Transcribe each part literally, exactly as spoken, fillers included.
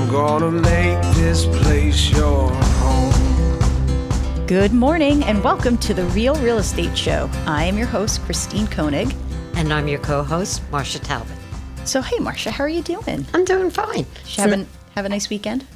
I'm gonna make this place your home. Good morning and welcome to The Real Real Estate Show. I am your host, Christine Koenig. And I'm your co-host, Marsha Talbot. So, hey, Marsha, how are you doing? I'm doing fine. Did you have, an, have a nice weekend?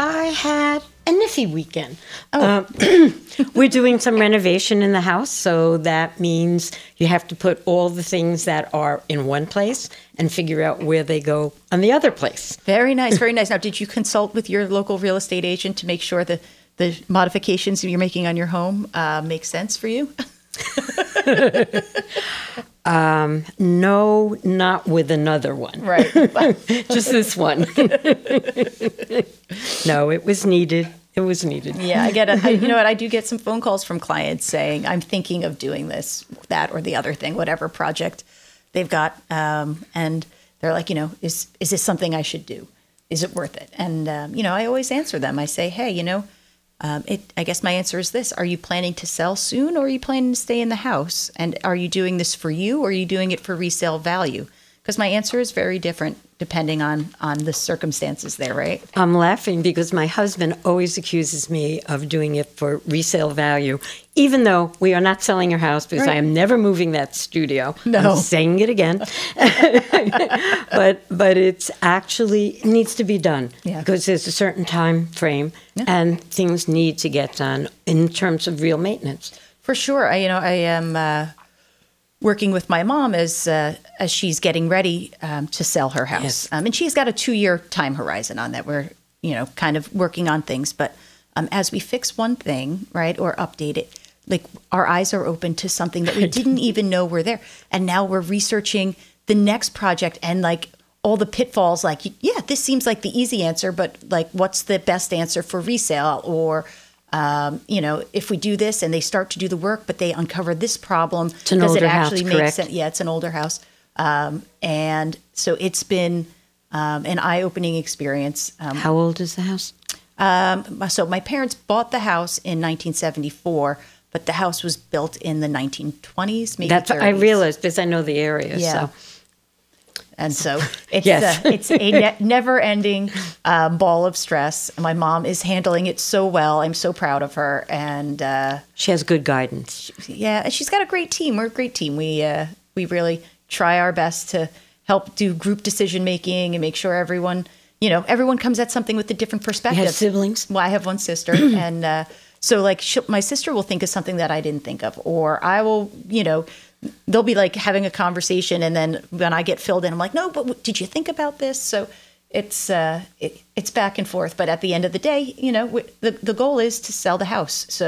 I had a nifty weekend. Oh. Um, we're doing some renovation in the house, so that means you have to put all the things that are in one place and figure out where they go on the other place. Very nice, very nice. Now, did you consult with your local real estate agent to make sure that the modifications you're making on your home uh, make sense for you? Um, no, not with another one. Right. Just this one. No, it was needed. It was needed. Yeah, I get it. I, you know what? I do get some phone calls from clients saying, I'm thinking of doing this, that, or the other thing, whatever project they've got. Um, and they're like, you know, is, is this something I should do? Is it worth it? And, um, you know, I always answer them. I say, hey, you know, Um, it, I guess my answer is this. Are you planning to sell soon, or are you planning to stay in the house? And are you doing this for you, or are you doing it for resale value? Because my answer is very different depending on, on the circumstances there, right? I'm laughing because my husband always accuses me of doing it for resale value, even though we are not selling your house, because right. I am never moving that studio. No. I'm saying it again. but but it's actually, it needs to be done, yeah. because there's a certain time frame, yeah. and things need to get done in terms of real maintenance. For sure. I, you know, I am... Uh, working with my mom as uh, as she's getting ready um, to sell her house. Yes. Um, and she's got a two-year time horizon on that. We're, you know, kind of working on things. But um, as we fix one thing, right, or update it, like our eyes are open to something that we didn't even know were there. And now we're researching the next project and like all the pitfalls, like, yeah, this seems like the easy answer, but like what's the best answer for resale? Or Um, you know, if we do this and they start to do the work, but they uncover this problem, does it actually make sense? Yeah, it's an older house. Um, and so it's been um, an eye-opening experience. Um, How old is the house? Um, so my parents bought the house in nineteen seventy-four, but the house was built in the nineteen twenties, maybe thirties. I realized because I know the area. Yeah. So. And so it's, yes. a, it's a ne- never-ending um, ball of stress. My mom is handling it so well. I'm so proud of her. And uh, she has good guidance. She, yeah, she's got a great team. We're a great team. We uh, we really try our best to help do group decision making and make sure everyone, you know, everyone comes at something with a different perspective. You have siblings? Well, I have one sister, and uh, so like she, my sister will think of something that I didn't think of, or I will, you know. They'll be like having a conversation, and then when I get filled in, I'm like, no, but w- did you think about this? So it's uh, it, it's back and forth. But at the end of the day, you know, w- the the goal is to sell the house. So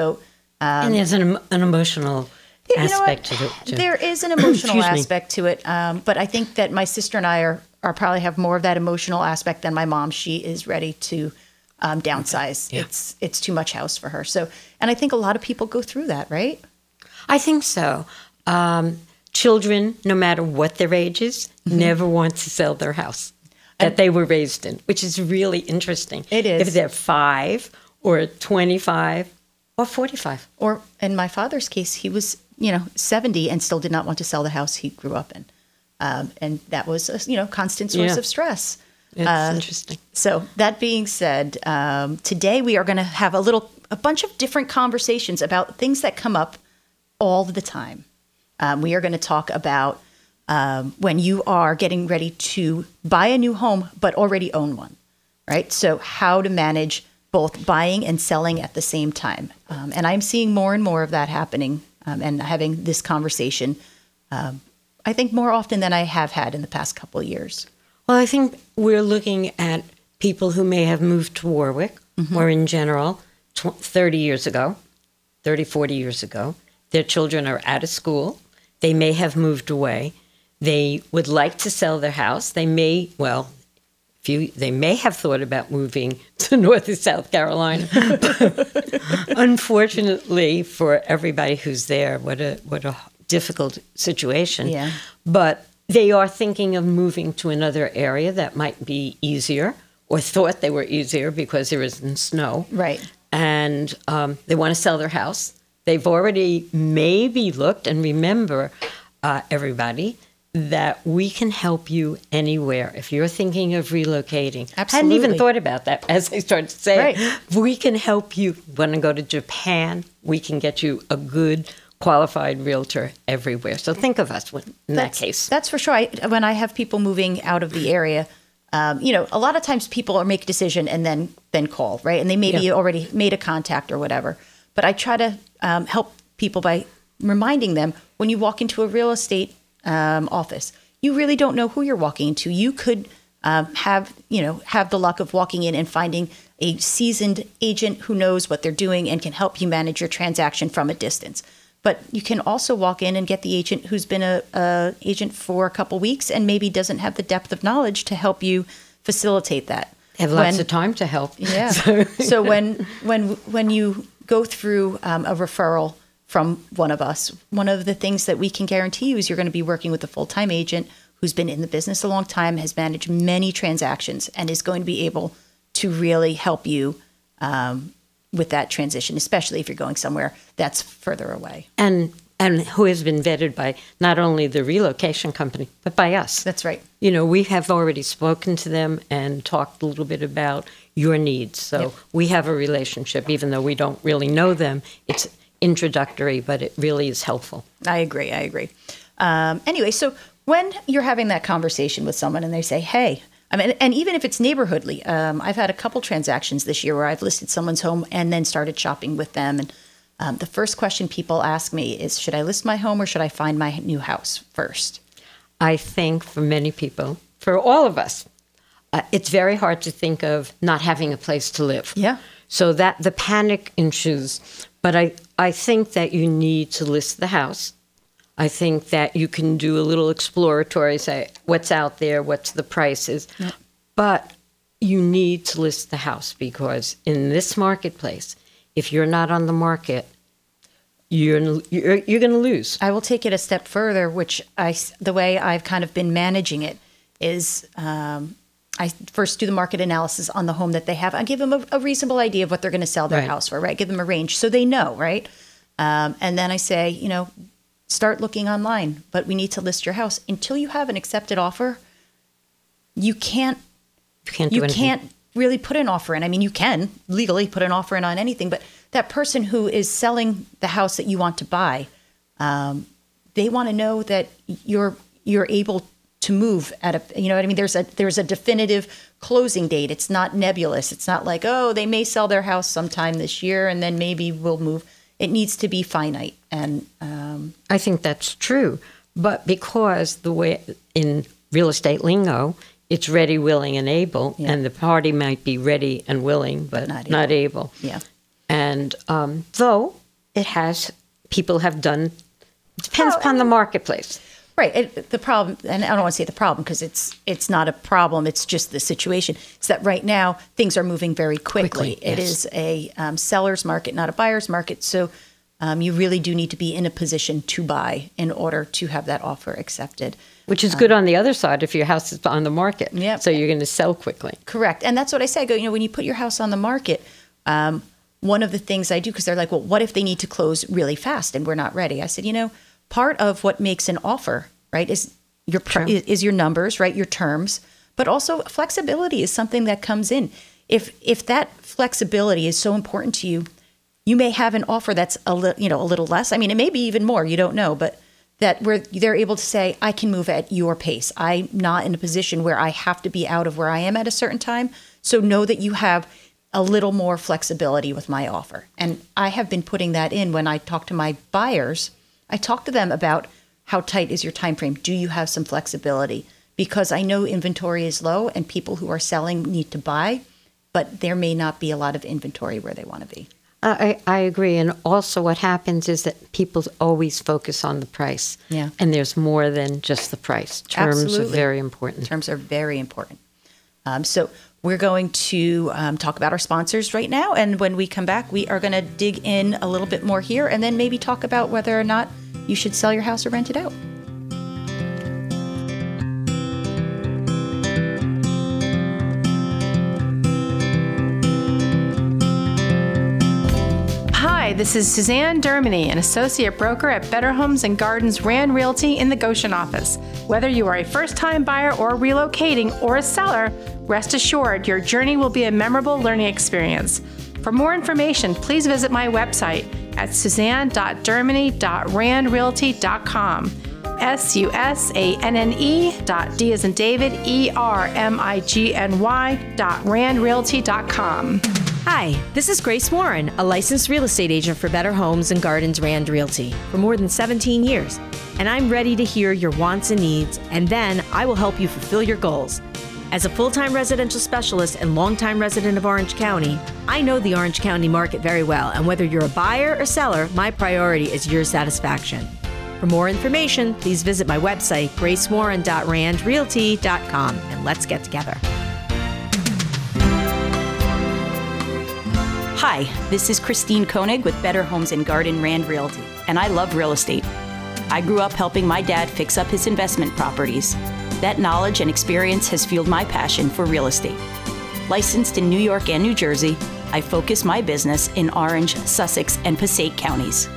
um, and there's an, an emotional yeah, aspect you know to it. Too. There is an emotional aspect me. to it. Um, but I think that my sister and I are, are probably have more of that emotional aspect than my mom. She is ready to um, downsize. Okay. Yeah. It's it's too much house for her. So, and I think a lot of people go through that, right? I think so. Um, children, no matter what their age is, mm-hmm. never want to sell their house that they were raised in, which is really interesting. It is. If they're five or twenty-five or forty-five. Or in my father's case, he was, you know, seventy and still did not want to sell the house he grew up in. Um, and that was, a, you know, constant source yeah. of stress. It's uh, interesting. So that being said, um, today we are going to have a little, a bunch of different conversations about things that come up all the time. Um, we are going to talk about um, when you are getting ready to buy a new home, but already own one, right? So how to manage both buying and selling at the same time. Um, and I'm seeing more and more of that happening um, and having this conversation, um, I think, more often than I have had in the past couple of years. Well, I think we're looking at people who may have moved to Warwick mm-hmm. or in general tw- thirty years ago, thirty, forty years ago. Their children are out of school. They may have moved away. They would like to sell their house. They may, well, if you, they may have thought about moving to North and South Carolina. Unfortunately for everybody who's there, what a what a difficult situation. Yeah. But they are thinking of moving to another area that might be easier, or thought they were easier because there isn't snow. Right. And um, they want to sell their house. They've already maybe looked, and remember, uh, everybody, that we can help you anywhere. If you're thinking of relocating, I hadn't even thought about that as I started to say, right. We can help you. Want to go to Japan? We can get you a good qualified realtor everywhere. So think of us when, in that's, that case. That's for sure. I, when I have people moving out of the area, um, you know, a lot of times people are make a decision and then then call, right? And they maybe yeah. already made a contact or whatever. But I try to um, help people by reminding them, when you walk into a real estate um, office, you really don't know who you're walking into. You could um, have, you know, have the luck of walking in and finding a seasoned agent who knows what they're doing and can help you manage your transaction from a distance. But you can also walk in and get the agent who's been a, a agent for a couple weeks and maybe doesn't have the depth of knowledge to help you facilitate that. They have lots when, of time to help. Yeah. So, so when when when you go through um, a referral from one of us, one of the things that we can guarantee you is you're going to be working with a full-time agent who's been in the business a long time, has managed many transactions, and is going to be able to really help you um, with that transition, especially if you're going somewhere that's further away. And and who has been vetted by not only the relocation company, but by us. That's right. You know, we have already spoken to them and talked a little bit about your needs. So yep. we have a relationship, even though we don't really know them. It's introductory, but it really is helpful. I agree. I agree. Um, anyway, so when you're having that conversation with someone and they say, hey, I mean, and even if it's neighborhoodly, um, I've had a couple transactions this year where I've listed someone's home and then started shopping with them. And um, the first question people ask me is, should I list my home or should I find my new house first? I think for many people, for all of us, uh, it's very hard to think of not having a place to live. Yeah. So that the panic ensues. But I, I think that you need to list the house. I think that you can do a little exploratory, say, what's out there, what's the prices. Yep. But you need to list the house because in this marketplace, if you're not on the market, you're you're, you're going to lose. I will take it a step further, which I, the way I've kind of been managing it is um, I first do the market analysis on the home that they have. I give them a, a reasonable idea of what they're going to sell their right. house for, right? Give them a range so they know, right? Um, and then I say, you know, start looking online, but we need to list your house. Until you have an accepted offer, you can't you can't, do you can't really put an offer in. I mean, you can legally put an offer in on anything, but that person who is selling the house that you want to buy, um, they want to know that you're you're able to move at a, you know what I mean? There's a there's a definitive closing date. It's not nebulous. It's not like, oh, they may sell their house sometime this year and then maybe we'll move. It needs to be finite. And um, I think that's true. But because the way in real estate lingo, it's ready, willing, and able. Yeah. And the party might be ready and willing, but not able. Not able. Yeah. And um, though it has, people have done, it depends oh, upon the marketplace. Right. It, the problem, and I don't want to say the problem because it's it's not a problem. It's just the situation. It's that right now things are moving very quickly. quickly yes. It is a um, seller's market, not a buyer's market. So Um, you really do need to be in a position to buy in order to have that offer accepted. Which is good um, on the other side if your house is on the market. Yep. So you're going to sell quickly. Correct. And that's what I say. I go, you know, when you put your house on the market, um, one of the things I do, because they're like, well, what if they need to close really fast and we're not ready? I said, you know, part of what makes an offer, right, is your pr- is, is your numbers, right, your terms. But also flexibility is something that comes in. If if that flexibility is so important to you, you may have an offer that's a li- you know a little less. I mean, it may be even more. You don't know, but that where they're able to say, I can move at your pace. I'm not in a position where I have to be out of where I am at a certain time. So know that you have a little more flexibility with my offer. And I have been putting that in when I talk to my buyers. I talk to them about how tight is your time frame. Do you have some flexibility? Because I know inventory is low and people who are selling need to buy, but there may not be a lot of inventory where they want to be. I, I agree. And also what happens is that people always focus on the price. Yeah. And there's more than just the price. Terms Absolutely. are very important. Terms are very important. Um, so we're going to um, talk about our sponsors right now. And when we come back, we are going to dig in a little bit more here and then maybe talk about whether or not you should sell your house or rent it out. This is Suzanne Dermigny, an associate broker at Better Homes and Gardens Rand Realty in the Goshen office. Whether you are a first-time buyer or relocating or a seller, rest assured your journey will be a memorable learning experience. For more information, please visit my website at suzanne dot dermigny dot rand realty dot com. S U S A N N E dot D as in David, E R M I G N Y dot rand realty dot com. Hi, this is Grace Warren, a licensed real estate agent for Better Homes and Gardens Rand Realty for more than seventeen years. And I'm ready to hear your wants and needs, and then I will help you fulfill your goals. As a full-time residential specialist and longtime resident of Orange County, I know the Orange County market very well, and whether you're a buyer or seller, my priority is your satisfaction. For more information, please visit my website, grace warren dot rand realty dot com, and let's get together. Hi, this is Christine Koenig with Better Homes and Garden Rand Realty, and I love real estate. I grew up helping my dad fix up his investment properties. That knowledge and experience has fueled my passion for real estate. Licensed in New York and New Jersey, I focus my business in Orange, Sussex, and Passaic counties.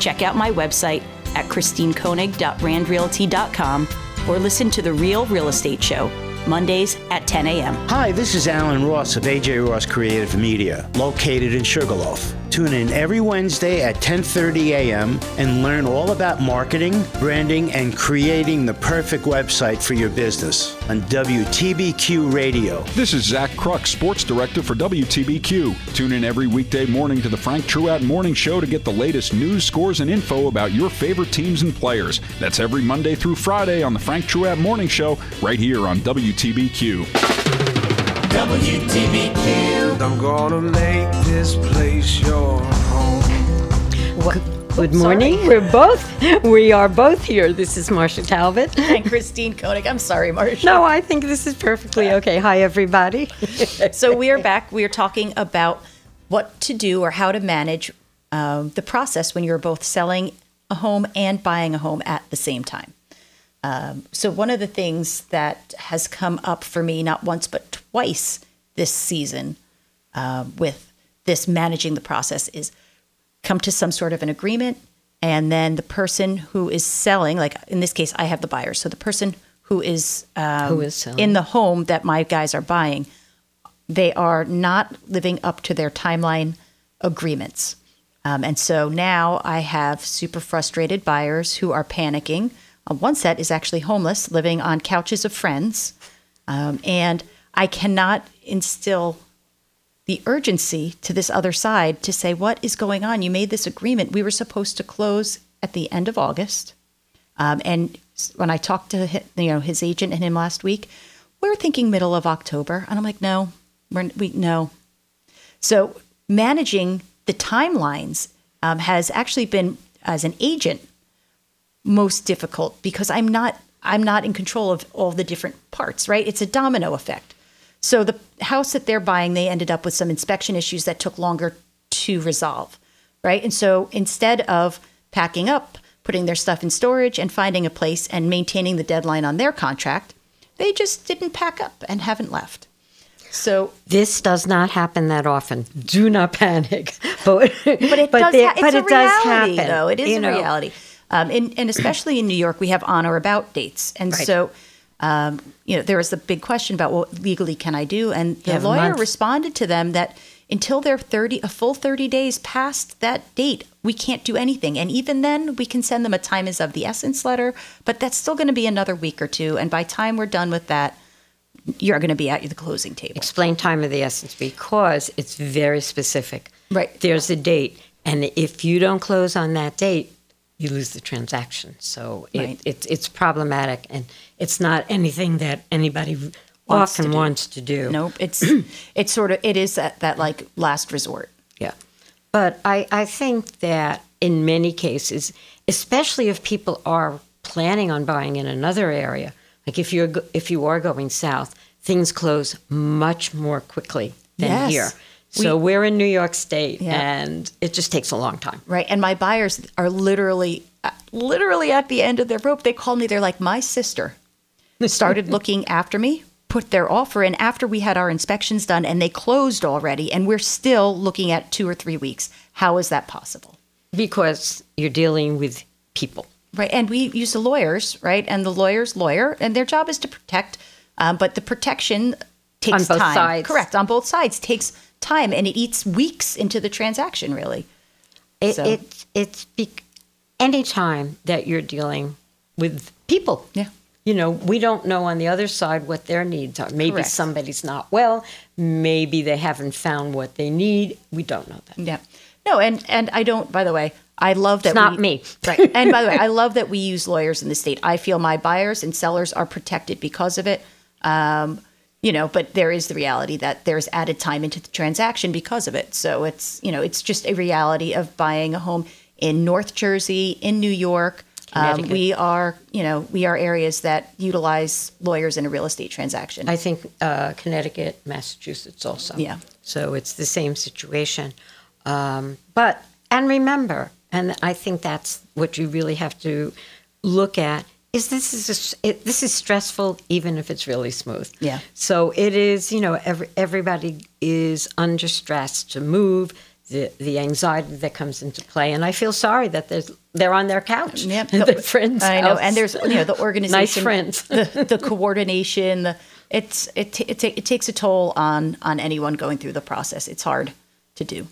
Check out my website at christine koenig dot rand realty dot com or listen to The Real Real Estate Show, Mondays at ten a.m. Hi, this is Alan Ross of A J Ross Creative Media, located in Sugarloaf. Tune in every Wednesday at ten thirty a.m. and learn all about marketing, branding, and creating the perfect website for your business on W T B Q Radio. This is Zach Kruk, Sports Director for W T B Q. Tune in every weekday morning to the Frank Truatt Morning Show to get the latest news, scores, and info about your favorite teams and players. That's every Monday through Friday on the Frank Truatt Morning Show right here on W T B Q. W T B Q. I'm gonna make this place your home. What? Good morning. Sorry. We're both, we are both here. This is Marsha Talbot. And Christine Koenig. I'm sorry, Marsha. No, I think this is perfectly okay. Hi, everybody. So we are back. We are talking about what to do or how to manage um, the process when you're both selling a home and buying a home at the same time. Um, so one of the things that has come up for me, not once, but twice this season uh, with this managing the process is come to some sort of an agreement. And then the person who is selling, like in this case, I have the buyer. So the person who is, um, who is selling in the home that my guys are buying, they are not living up to their timeline agreements. Um, and so now I have super frustrated buyers who are panicking. Uh, one set is actually homeless, living on couches of friends. Um, and I cannot instill the urgency to this other side to say, what is going on? You made this agreement. We were supposed to close at the end of August. Um, and when I talked to his, you know, his agent and him last week, we were thinking middle of October. And I'm like, no, we're, we no. So managing the timelines um, has actually been, as an agent, most difficult because I'm not I'm not in control of all the different parts, right? It's a domino effect. So the house that they're buying, they ended up with some inspection issues that took longer to resolve, right? And so instead of packing up, putting their stuff in storage and finding a place and maintaining the deadline on their contract, they just didn't pack up and haven't left. So this does not happen that often. Do not panic. But but it but does there, ha- but it reality, does happen though. It is you a know. reality. Um, and, and especially in New York, we have on or about dates. And right. so, um, you know, there was the big question about what legally can I do? And the lawyer responded to them that until they're thirty, a full thirty days past that date, we can't do anything. And even then we can send them a time is of the essence letter, but that's still going to be another week or two. And by time we're done with that, you're going to be at the closing table. Explain time of the essence because it's very specific. Right. There's a date. And if you don't close on that date, you lose the transaction. So it, right. it, it's problematic, and it's not anything that anybody wants often to wants to do. Nope. It's it's sort of, it is that, that like last resort. Yeah. But I, I think that in many cases, especially if people are planning on buying in another area, like if you're if you are going south, things close much more quickly than yes. here. So we, we're in New York State, yeah. and it just takes a long time. Right, and my buyers are literally, literally at the end of their rope. They call me. They're like, my sister started looking after me, put their offer in after we had our inspections done, and they closed already, and we're still looking at two or three weeks. How is that possible? Because you're dealing with people. Right. And we use the lawyers, right? And the lawyers lawyer, and their job is to protect, um, but the protection takes time. On both sides. Correct. On both sides takes time, and it eats weeks into the transaction, really. It, so. It's, it's be- any time that you're dealing with people. Yeah. You know, we don't know on the other side what their needs are. Maybe Correct. Somebody's not well. Maybe they haven't found what they need. We don't know that. Yeah. No, and, and I don't, by the way, I love that it's not we, me. Right. And by the way, I love that we use lawyers in the state. I feel my buyers and sellers are protected because of it. Um, you know, but there is the reality that there's added time into the transaction because of it. So it's, you know, it's just a reality of buying a home in North Jersey, in New York. Um, we are, you know, we are areas that utilize lawyers in a real estate transaction. I think uh, Connecticut, Massachusetts also. Yeah. So it's the same situation. Um, but, and remember, and I think that's what you really have to look at, is this is, a, it, this is stressful even if it's really smooth. Yeah. So it is, you know, every, everybody is under stress to move. The, the anxiety that comes into play, and I feel sorry that there's they're on their couch, yep. their friends. I know, and there's you know the organization, nice friends, the, the coordination. The, it's it t- it, t- it takes a toll on on anyone going through the process. It's hard to do.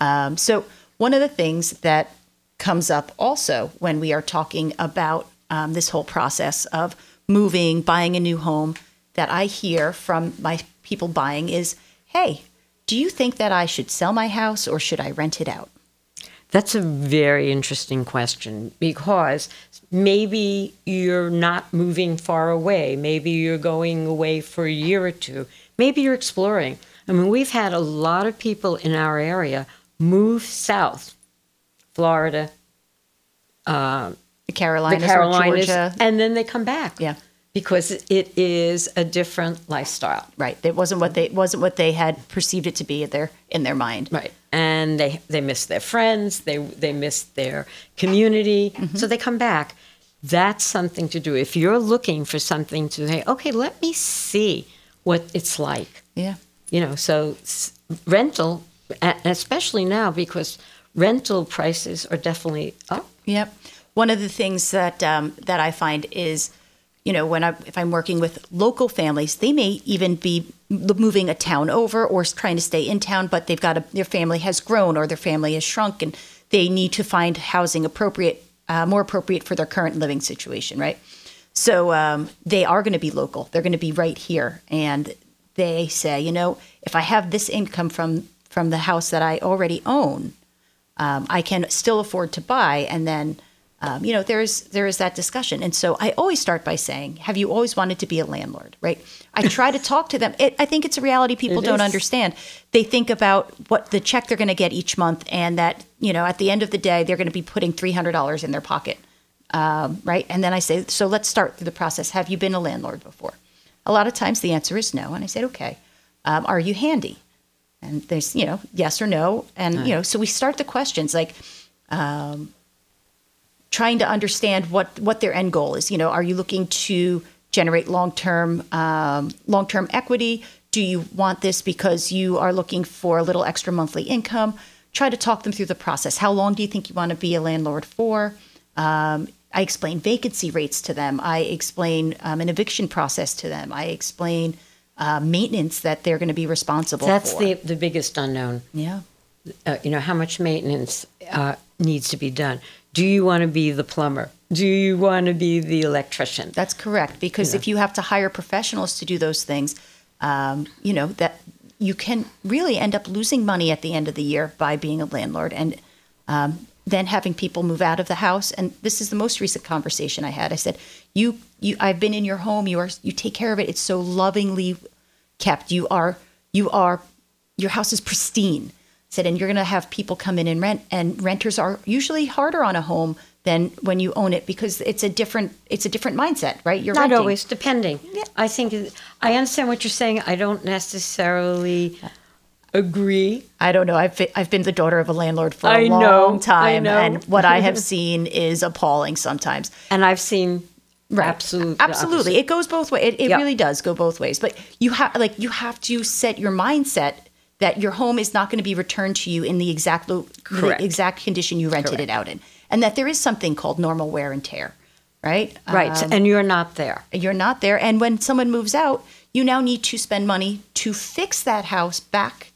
Um, so one of the things that comes up also when we are talking about um, this whole process of moving, buying a new home, that I hear from my people buying is, hey. Do you think that I should sell my house or should I rent it out? That's a very interesting question because maybe you're not moving far away. Maybe you're going away for a year or two. Maybe you're exploring. I mean, we've had a lot of people in our area move south, Florida, uh, the Carolinas, the Carolinas or Georgia. And then they come back. Yeah. Because it is a different lifestyle, right? It wasn't what they it wasn't what they had perceived it to be in their in their mind, right? And they they miss their friends, they they miss their community, mm-hmm. so they come back. That's something to do if you're looking for something to say. Okay, let me see what it's like. Yeah, you know. So rental, especially now, because rental prices are definitely up. Yep. One of the things that um, that I find is. You know, when I if I'm working with local families, they may even be moving a town over or trying to stay in town, but they've got a, their family has grown or their family has shrunk, and they need to find housing appropriate, uh, more appropriate for their current living situation, right? So um, they are going to be local; they're going to be right here, and they say, you know, if I have this income from from the house that I already own, um, I can still afford to buy, and then. Um, you know, there is there is that discussion. And so I always start by saying, have you always wanted to be a landlord, right? I try to talk to them. It, I think it's a reality people it don't is. Understand. They think about what the check they're going to get each month and that, you know, at the end of the day, they're going to be putting three hundred dollars in their pocket, um, right? And then I say, so let's start through the process. Have you been a landlord before? A lot of times the answer is no. And I said, okay, um, are you handy? And there's, you know, yes or no. And, right. you know, so we start the questions like, um trying to understand what, what their end goal is. You know, are you looking to generate long-term um, long-term equity? Do you want this because you are looking for a little extra monthly income? Try to talk them through the process. How long do you think you want to be a landlord for? Um, I explain vacancy rates to them. I explain um, an eviction process to them. I explain uh, maintenance that they're going to be responsible That's for. That's the, the biggest unknown. Yeah. Uh, you know, how much maintenance uh, needs to be done? Do you want to be the plumber? Do you want to be the electrician? That's correct. Because you know. If you have to hire professionals to do those things, um, you know, that you can really end up losing money at the end of the year by being a landlord and um, then having people move out of the house. And this is the most recent conversation I had. I said, you, you, I've been in your home. You are, you take care of it. It's so lovingly kept. You are, you are, your house is pristine. Said, and you're going to have people come in and rent, and renters are usually harder on a home than when you own it because it's a different it's a different mindset, right? You're not renting. Always depending. Yeah. I think I understand what you're saying. I don't necessarily agree. I don't know. I've I've been the daughter of a landlord for a I long know, time, I know. And what I have seen is appalling sometimes. And I've seen. Right. Absolutely. Absolutely, it goes both ways. It, it yep. really does go both ways. But you have like you have to set your mindset. That your home is not going to be returned to you in the exact lo- the exact condition you rented Correct. It out in. and that there is something called normal wear and tear, right? Right, um, and you're not there. You're not there. And when someone moves out, you now need to spend money to fix that house back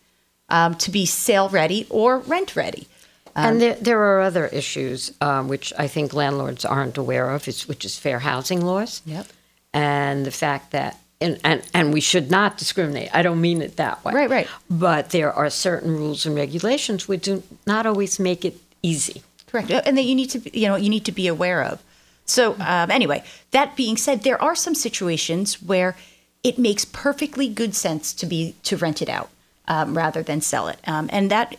um, to be sale ready or rent ready. Um, and there, there are other issues um, which I think landlords aren't aware of, which is fair housing laws. Yep. And the fact that, and, and, and we should not discriminate. I don't mean it that way. Right, right. But there are certain rules and regulations which do not always make it easy. Correct. And that you need to, you know, you need to be aware of. So um, anyway, that being said, there are some situations where it makes perfectly good sense to be to rent it out um, rather than sell it. Um, and that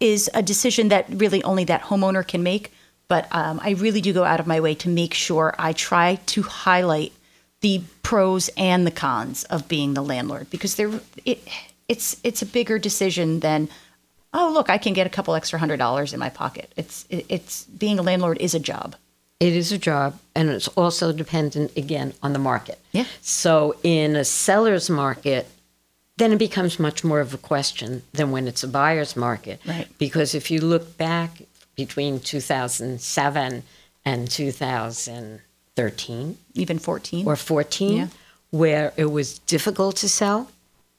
is a decision that really only that homeowner can make. But um, I really do go out of my way to make sure I try to highlight the pros and the cons of being the landlord, because there it it's it's a bigger decision than, oh, look, I can get a couple extra hundred dollars in my pocket. It's it, it's being a landlord is a job. It is a job, and it's also dependent, again, on the market. Yeah. So in a seller's market, then it becomes much more of a question than when it's a buyer's market. Right. Because if you look back between two thousand seven and two thousand thirteen. Even fourteen. Or fourteen, yeah. Where it was difficult to sell,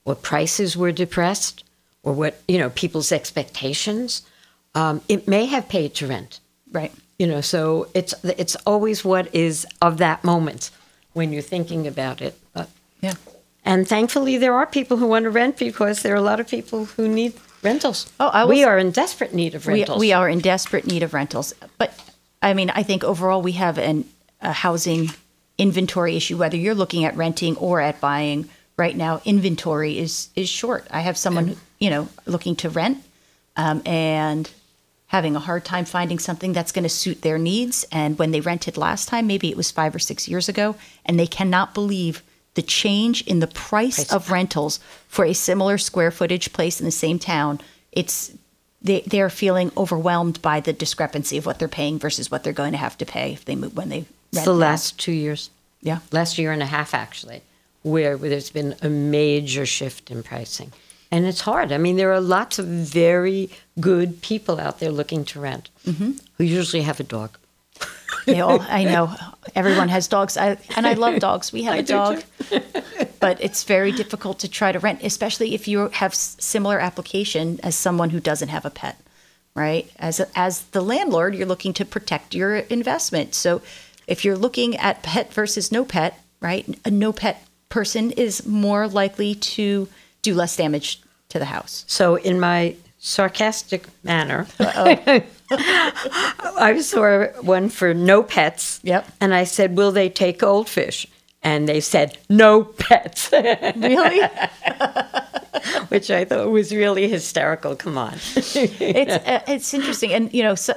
or prices were depressed, or what, you know, people's expectations, um, it may have paid to rent. Right. You know, so it's it's always what is of that moment when you're thinking about it. But, yeah. And thankfully, there are people who want to rent, because there are a lot of people who need rentals. Oh, I was, we are in desperate need of rentals. We, we are in desperate need of rentals. But, I mean, I think overall we have an, a housing inventory issue, whether you're looking at renting or at buying. Right now, inventory is, is short. I have someone, mm-hmm. you know, looking to rent um, and... having a hard time finding something that's going to suit their needs. And when they rented last time, maybe it was five or six years ago, and they cannot believe the change in the price, price of rentals for a similar square footage place in the same town. It's they they're feeling overwhelmed by the discrepancy of what they're paying versus what they're going to have to pay if they move when they rent. The last two years. Yeah. Last year and a half, actually, where, where there's been a major shift in pricing. And it's hard. I mean, there are lots of very good people out there looking to rent, mm-hmm. who usually have a dog. They all, I know. Everyone has dogs. I, and I love dogs. We have I a dog. But it's very difficult to try to rent, especially if you have similar application as someone who doesn't have a pet, right? As, a, as the landlord, you're looking to protect your investment. So if you're looking at pet versus no pet, right, a no pet person is more likely to do less damage to the house. So in my sarcastic manner, I saw one for no pets. Yep. And I said, will they take goldfish? And they said, no pets. Really? Which I thought was really hysterical. Come on. it's, uh, it's interesting. And, you know, so,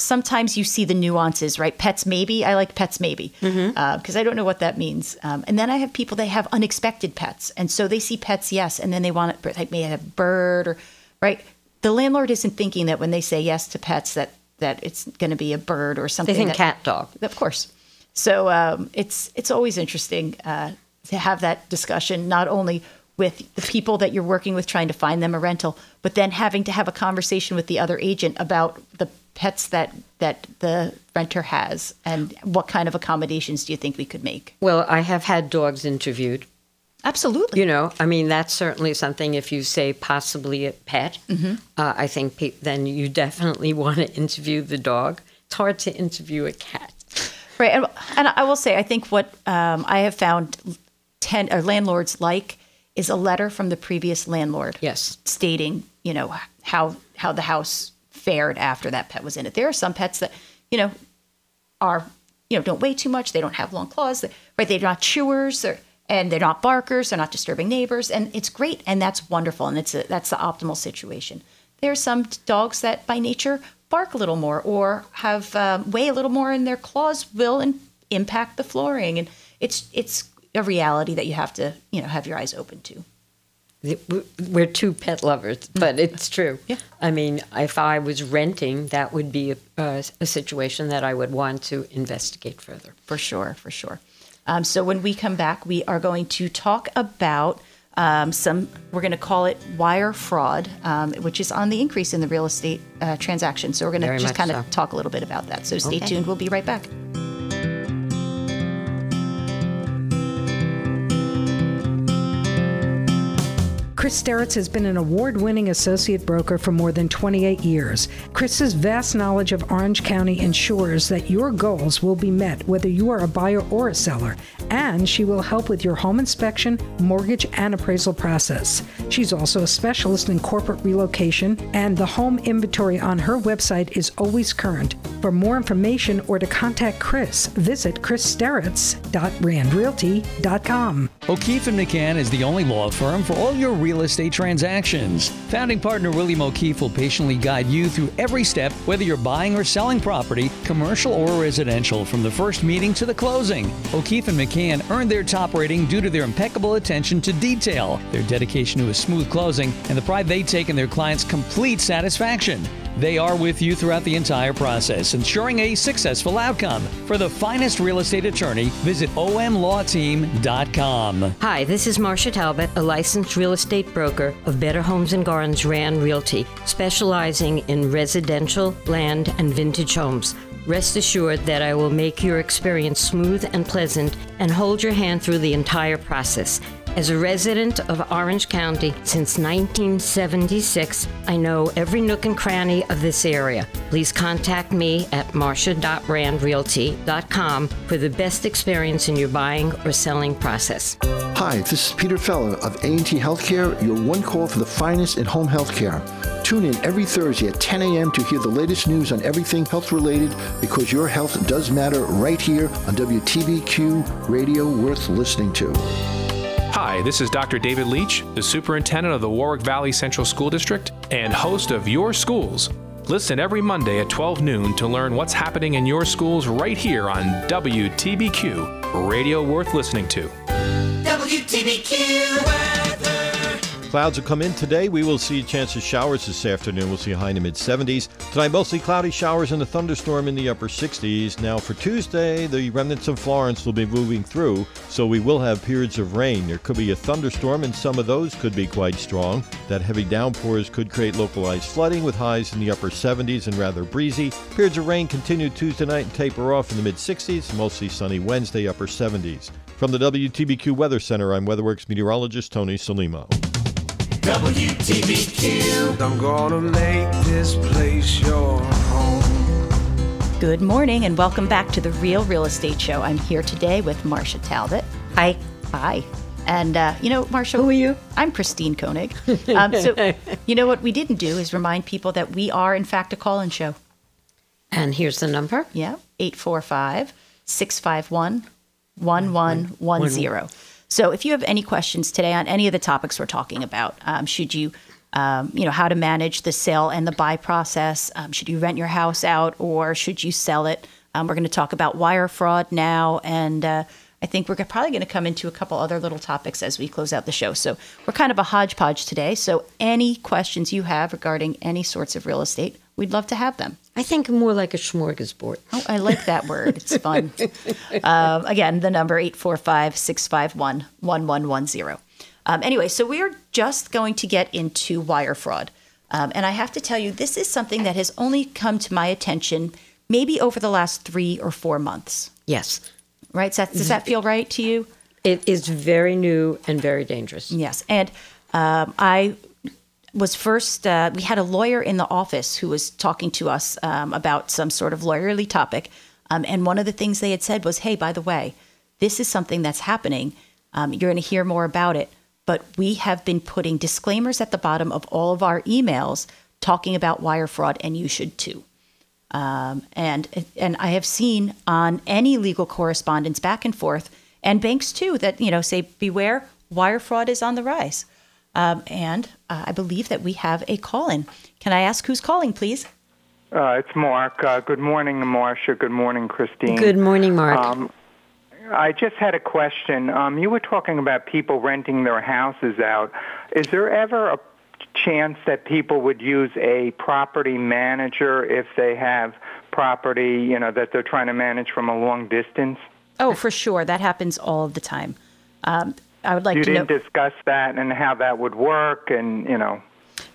sometimes you see the nuances, right? Pets maybe. I like pets maybe, because mm-hmm. uh, I don't know what that means. Um, and then I have people, they have unexpected pets. And so they see pets, yes, and then they want it, like, may I have a bird, or, right? The landlord isn't thinking that when they say yes to pets that, that it's going to be a bird or something. They think that, cat, dog. Of course. So um, it's, it's always interesting uh, to have that discussion, not only with the people that you're working with trying to find them a rental, but then having to have a conversation with the other agent about the pets that that the renter has, and what kind of accommodations do you think we could make? Well, I have had dogs interviewed. Absolutely. You know, I mean, that's certainly something. If you say possibly a pet, mm-hmm. uh, I think pe- then you definitely want to interview the dog. It's hard to interview a cat. Right. And, and I will say, I think what um, I have found ten, or landlords like is a letter from the previous landlord. Yes. Stating, you know, how how the house fared after that pet was in it. There are some pets that, you know, are, you know, don't weigh too much. They don't have long claws, they, right? They're not chewers, or, and they're not barkers. They're not disturbing neighbors. And it's great. And that's wonderful. And it's a, that's the optimal situation. There are some dogs that by nature bark a little more, or have um, weigh a little more, and their claws will in, impact the flooring. And it's, it's a reality that you have to, you know, have your eyes open to. We're two pet lovers, but it's true. Yeah. I mean, if I was renting, that would be a, uh, a situation that I would want to investigate further. For sure, for sure. Um, so when we come back, we are going to talk about Um, some, we're going to call it wire fraud, um, which is on the increase in the real estate uh, transaction. So we're going to just kind of so. talk a little bit about that. So stay okay. tuned. We'll be right back. Chris Sterritz has been an award-winning associate broker for more than twenty-eight years. Chris's vast knowledge of Orange County ensures that your goals will be met whether you are a buyer or a seller, and she will help with your home inspection, mortgage, and appraisal process. She's also a specialist in corporate relocation, and the home inventory on her website is always current. For more information or to contact Chris, visit chris sterritz dot rand realty dot com. O'Keefe and McCann is the only law firm for all your real estate transactions. Founding partner William O'Keefe will patiently guide you through every step, whether you're buying or selling property, commercial or residential, from the first meeting to the closing. O'Keefe and McCann earned their top rating due to their impeccable attention to detail, their dedication to a smooth closing, and the pride they take in their clients' complete satisfaction. They are with you throughout the entire process, ensuring a successful outcome. For the finest real estate attorney, visit o m law team dot com. Hi, this is Marsha Talbot, a licensed real estate broker of Better Homes and Gardens Rand Realty, specializing in residential, land, and vintage homes. Rest assured that I will make your experience smooth and pleasant and hold your hand through the entire process. As a resident of Orange County since nineteen seventy-six, I know every nook and cranny of this area. Please contact me at marsha dot rand realty dot com for the best experience in your buying or selling process. Hi, this is Peter Feller of A T Healthcare, your one call for the finest in home health care. Tune in every Thursday at ten a.m. to hear the latest news on everything health-related, because your health does matter, right here on W T B Q Radio, worth listening to. Hi, this is Doctor David Leach, the superintendent of the Warwick Valley Central School District and host of Your Schools. Listen every Monday at twelve noon to learn what's happening in your schools right here on W T B Q, radio worth listening to. W T B Q weather. Clouds will come in today. We will see a chance of showers this afternoon. We'll see a high in the mid seventies. Tonight, mostly cloudy showers and a thunderstorm in the upper sixties. Now for Tuesday, the remnants of Florence will be moving through, so we will have periods of rain. There could be a thunderstorm, and some of those could be quite strong. That heavy downpours could create localized flooding with highs in the upper seventies and rather breezy. Periods of rain continue Tuesday night and taper off in the mid sixties, mostly sunny Wednesday, upper seventies. From the W T B Q Weather Center, I'm WeatherWorks meteorologist Tony Salima. W T B Q. I'm gonna make this place your home. Good morning and welcome back to The Real Real Estate Show. I'm here today with Marsha Talbot. Hi. Hi. And, uh, you know, Marsha. Who are you? I'm Christine Koenig. Um, so, you know, what we didn't do is remind people that we are, in fact, a call-in show. And here's the number. Yeah, eight four five, six five one, one one one zero. So if you have any questions today on any of the topics we're talking about, um, should you, um, you know, how to manage the sale and the buy process, um, should you rent your house out or should you sell it? Um, we're going to talk about wire fraud now, and uh, I think we're probably going to come into a couple other little topics as we close out the show. So we're kind of a hodgepodge today. So any questions you have regarding any sorts of real estate, we'd love to have them. I think more like a smorgasbord. Oh, I like that word. It's fun. um, again, the number eight four five, six five one, one one one zero. Um, anyway, so we are just going to get into wire fraud. Um, and I have to tell you, this is something that has only come to my attention maybe over the last three or four months. Yes. Right? Does that, does that feel right to you? It is very new and very dangerous. Yes. And um, I... was first, uh, we had a lawyer in the office who was talking to us um, about some sort of lawyerly topic. Um, and one of the things they had said was, hey, by the way, this is something that's happening. Um, you're going to hear more about it. But we have been putting disclaimers at the bottom of all of our emails talking about wire fraud, and you should too. Um, and and I have seen on any legal correspondence back and forth, and banks too, that, you know, say, beware, wire fraud is on the rise. Um, and uh, I believe that we have a call-in. Can I ask who's calling, please? Uh, it's Mark. Uh, good morning, Marsha. Good morning, Christine. Good morning, Mark. Um, I just had a question. Um, you were talking about people renting their houses out. Is there ever a chance that people would use a property manager if they have property, you know, that they're trying to manage from a long distance? Oh, for sure. That happens all the time. Um, I would like you to didn't know. discuss that and how that would work, and, you know,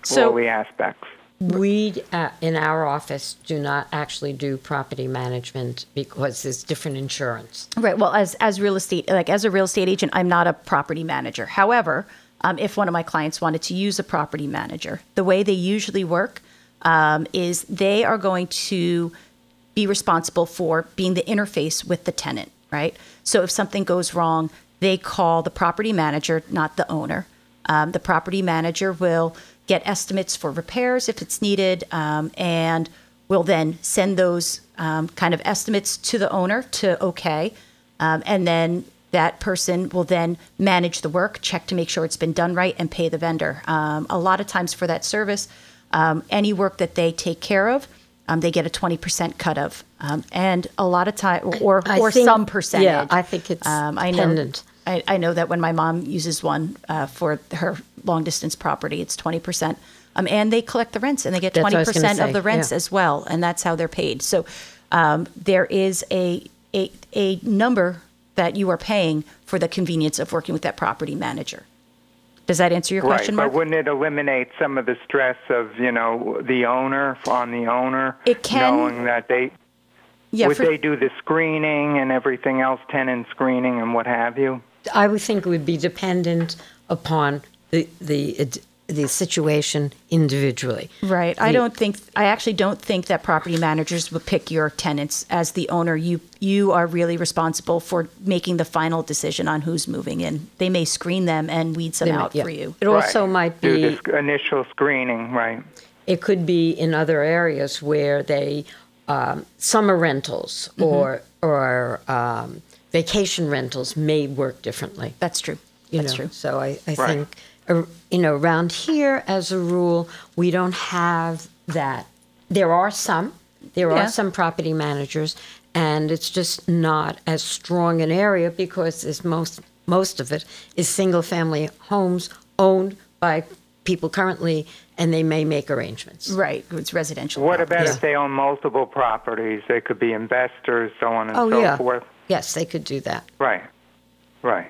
so all the aspects. We uh, in our office do not actually do property management because there's different insurance. Right. Well, as as real estate, like as a real estate agent, I'm not a property manager. However, um, if one of my clients wanted to use a property manager, the way they usually work um, is they are going to be responsible for being the interface with the tenant. Right. So if something goes wrong, they call the property manager, not the owner. Um, the property manager will get estimates for repairs if it's needed, um, and we'll then send those um, kind of estimates to the owner to okay. Um, and then that person will then manage the work, check to make sure it's been done right, and pay the vendor. Um, a lot of times for that service, um, any work that they take care of, um, they get a twenty percent cut of. Um, and a lot of time, or, I, I or think, some percentage. Yeah, I think it's um, I dependent. Know, I, I know that when my mom uses one uh, for her long-distance property, it's twenty percent. Um, and they collect the rents, and they get twenty percent of the rents yeah. as well, and that's how they're paid. So um, there is a, a a number that you are paying for the convenience of working with that property manager. Does that answer your right, question, Mark? But wouldn't it eliminate some of the stress of, you know, the owner, on the owner, it can, knowing that they... Yeah, would for, they do the screening and everything else, tenant screening and what have you? I would think it would be dependent upon the the the situation individually. Right. The, I don't think I actually don't think that property managers would pick your tenants as the owner. You you are really responsible for making the final decision on who's moving in. They may screen them and weed some out might, yeah. for you. It right. also might be do this initial screening, right? It could be in other areas where they um, summer rentals mm-hmm. or or um, vacation rentals may work differently. That's true. You That's know, true. So I, I right. think, uh, you know, around here, as a rule, we don't have that. There are some. There yeah. are some property managers, and it's just not as strong an area because it's most most of it is single-family homes owned by people currently, and they may make arrangements. Right. It's residential. What property. about yeah. if they own multiple properties? They could be investors, so on and oh, so yeah. forth. Yes, they could do that. Right. Right.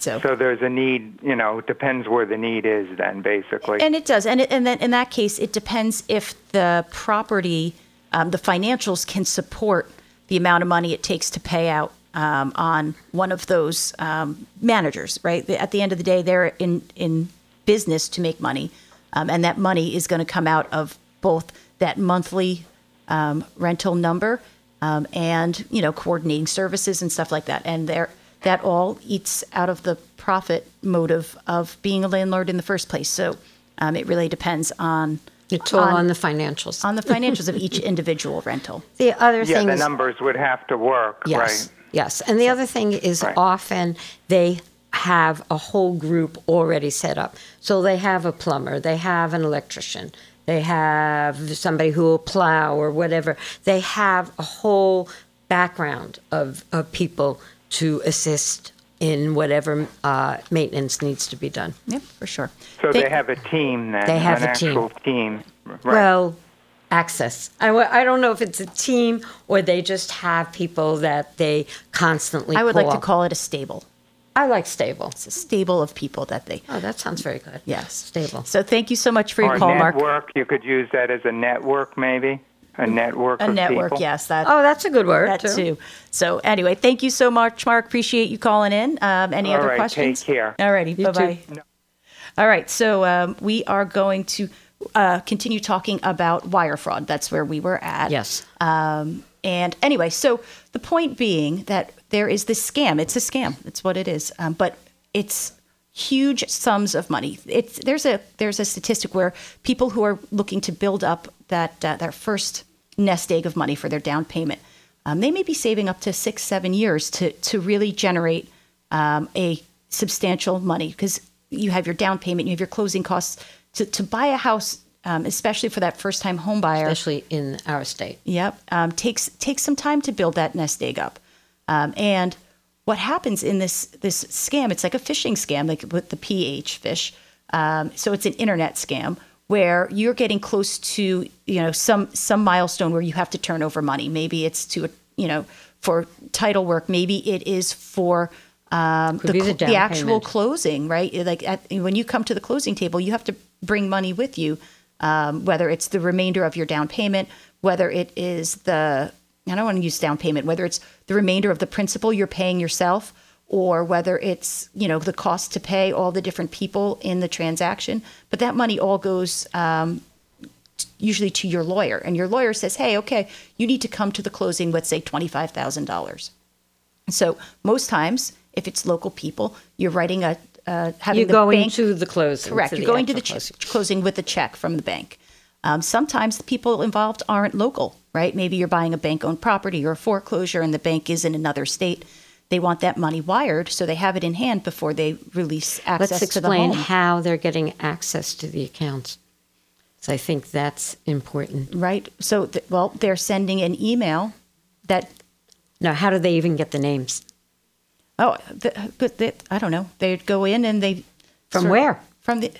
So. so there's a need, you know, depends where the need is then, basically. And it does. And it, and then in that case, it depends if the property, um, the financials can support the amount of money it takes to pay out um, on one of those um, managers, right? At the end of the day, they're in, in business to make money, um, and that money is going to come out of both that monthly um, rental number um, and, you know, coordinating services and stuff like that. And they're... That all eats out of the profit motive of being a landlord in the first place. So um, it really depends on it's all on, on the financials on the financials of each individual rental. The other yeah, thing, the numbers would have to work. Yes, right? yes. And the other thing is right. often they have a whole group already set up. So they have a plumber, they have an electrician, they have somebody who will plow or whatever. They have a whole background of of people to assist in whatever uh, maintenance needs to be done. Yep, for sure. So they, they have a team then. They have an a team. actual team. Right. Well, access. I, I don't know if it's a team or they just have people that they constantly I would call. like to call it a stable. I like stable. It's a stable of people that they... Oh, that sounds very good. Yes. Stable. So thank you so much for your or call, network. Mark. network. You could use that as a network maybe. A network A of network, people. yes. That, oh, that's a good word, that too. too. So anyway, thank you so much, Mark. Appreciate you calling in. Um, any All other right, questions? Take care. All righty. Bye-bye. No. All right. So um, we are going to uh, continue talking about wire fraud. That's where we were at. Yes. Um, and anyway, so the point being that there is this scam. It's a scam. That's what it is. Um, but it's... huge sums of money. It's there's a there's a statistic where people who are looking to build up that uh, their first nest egg of money for their down payment, um, they may be saving up to six seven years to to really generate um, a substantial money because you have your down payment, you have your closing costs to to buy a house, um, especially for that first time home buyer, especially in our state. Yep, um, takes takes some time to build that nest egg up, um, and. What happens in this this scam, it's like a phishing scam, like with the P H fish. Um, so it's an internet scam where you're getting close to, you know, some some milestone where you have to turn over money. Maybe it's to, you know, for title work. Maybe it is for um, the, the, the actual payment. Closing, right? Like at, when you come to the closing table, you have to bring money with you, um, whether it's the remainder of your down payment, whether it is the, I don't want to use down payment, whether it's the remainder of the principal you're paying yourself, or whether it's, you know, the cost to pay all the different people in the transaction. But that money all goes um, t- usually to your lawyer. And your lawyer says, hey, okay, you need to come to the closing with, say, twenty-five thousand dollars. So most times, if it's local people, you're writing a, uh, having you're the going bank. You're going to the closing. Correct. You're going to the ch- closing with a check from the bank. Um, sometimes the people involved aren't local, right? Maybe you're buying a bank-owned property or a foreclosure and the bank is in another state. They want that money wired, so they have it in hand before they release access to the home. Let's explain how they're getting access to the accounts. So I think that's important. Right. So, th- well, they're sending an email that... Now, how do they even get the names? Oh, the, the, I don't know. They go in and they... From where? Of, from the...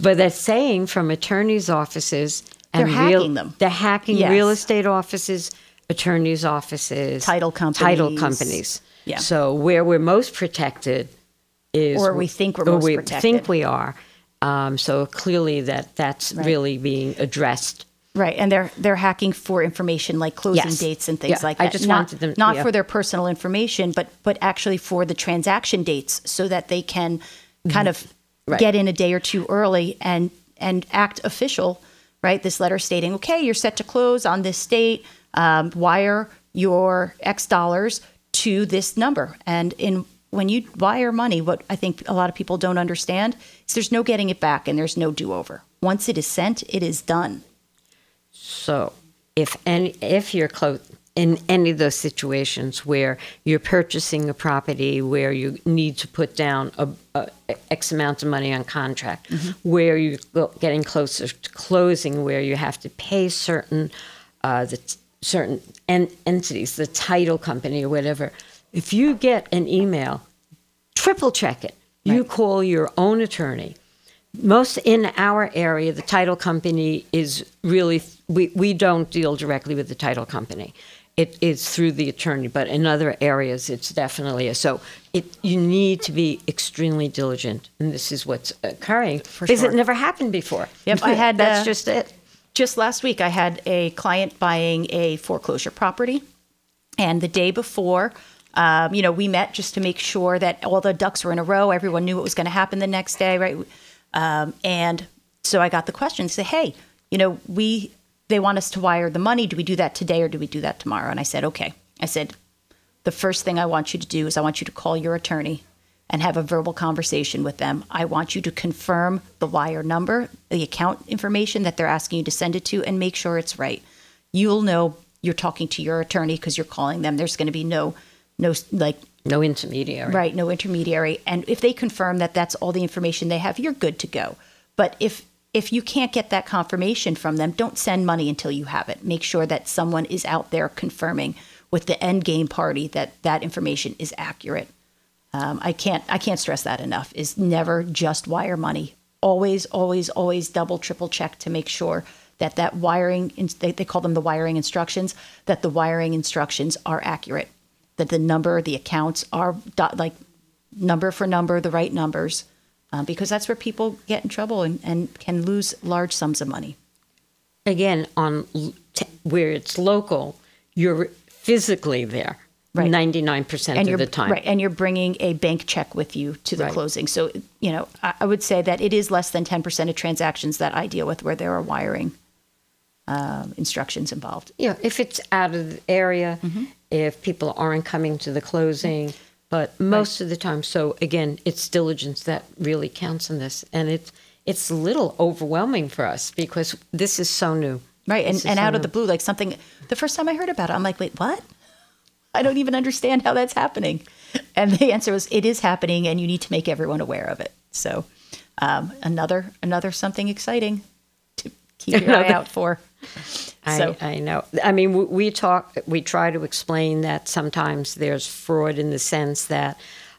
But they're saying from attorneys' offices... and They're real, hacking them. They're hacking yes. real estate offices, attorneys' offices... Title companies. Title companies. Yeah. So where we're most protected is... Or we think we're most we protected. think we are. Um, so clearly that, that's right. really being addressed. Right. And they're they're hacking for information like closing yes. dates and things yeah. like that. I just not, wanted them... Not yeah. for their personal information, but, but actually for the transaction dates so that they can kind mm-hmm. of right. get in a day or two early and, and act official, right? This letter stating, okay, you're set to close on this date. Um, wire your X dollars... to this number. And in when you wire money, what I think a lot of people don't understand is there's no getting it back and there's no do-over. Once it is sent, it is done. So if any, if you're close in any of those situations where you're purchasing a property, where you need to put down a, a X amount of money on contract, mm-hmm. where you're getting closer to closing, where you have to pay certain uh, the certain en- entities, the title company or whatever, if you get an email, triple check it. Right. You call your own attorney. Most in our area, the title company is really, we, we don't deal directly with the title company. It is through the attorney, but in other areas, it's definitely a, so it, you need to be extremely diligent, and this is what's occurring. For because sure. it never happened before. Yep, I had That's uh, just it. Just last week, I had a client buying a foreclosure property, and the day before, um, you know, we met just to make sure that all the ducks were in a row. Everyone knew what was going to happen the next day, right? Um, and so I got the question, say, hey, you know, we they want us to wire the money. Do we do that today or do we do that tomorrow? And I said, okay. I said, the first thing I want you to do is I want you to call your attorney and have a verbal conversation with them. I want you to confirm the wire number, the account information that they're asking you to send it to, and make sure it's right. You'll know you're talking to your attorney because you're calling them. There's going to be no, no like no intermediary, right? No intermediary. And if they confirm that that's all the information they have, you're good to go. But if if you can't get that confirmation from them, don't send money until you have it. Make sure that someone is out there confirming with the end game party that that information is accurate. Um, I can't I can't stress that enough, is never just wire money. Always, always, always double, triple check to make sure that that wiring, they, they call them the wiring instructions, that the wiring instructions are accurate, that the number, the accounts are dot, like number for number, the right numbers, um, because that's where people get in trouble and, and can lose large sums of money. Again, on t- where it's local, you're physically there. Right. ninety-nine percent and of the time. Right, and you're bringing a bank check with you to the right. closing. So, you know, I, I would say that it is less than ten percent of transactions that I deal with where there are wiring um, instructions involved. Yeah, if it's out of the area, mm-hmm. if people aren't coming to the closing, mm-hmm. but most right. of the time. So, again, it's diligence that really counts in this. And it's, it's a little overwhelming for us because this is so new. Right, and, and so out new. Of the blue, like something, the first time I heard about it, I'm like, wait, what? I don't even understand how that's happening. And the answer was, it is happening, and you need to make everyone aware of it. So um, another another something exciting to keep your eye out for. So. I, I know. I mean, we, we talk. We try to explain that sometimes there's fraud in the sense that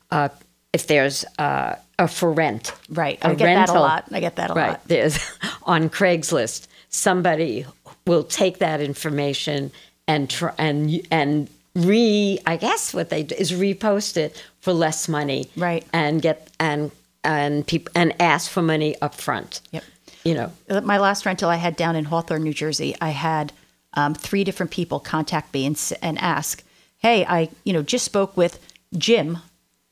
uh, if there's uh, a for rent. Right. I get rental, that a lot. I get that a right, lot. There's, on Craigslist, somebody will take that information and try, and and re I guess what they do is repost it for less money, right? And get and and people and ask for money up front. Yep. You know, my last rental I had down in Hawthorne, New Jersey, I had um, three different people contact me and and ask, "Hey, I you know just spoke with Jim,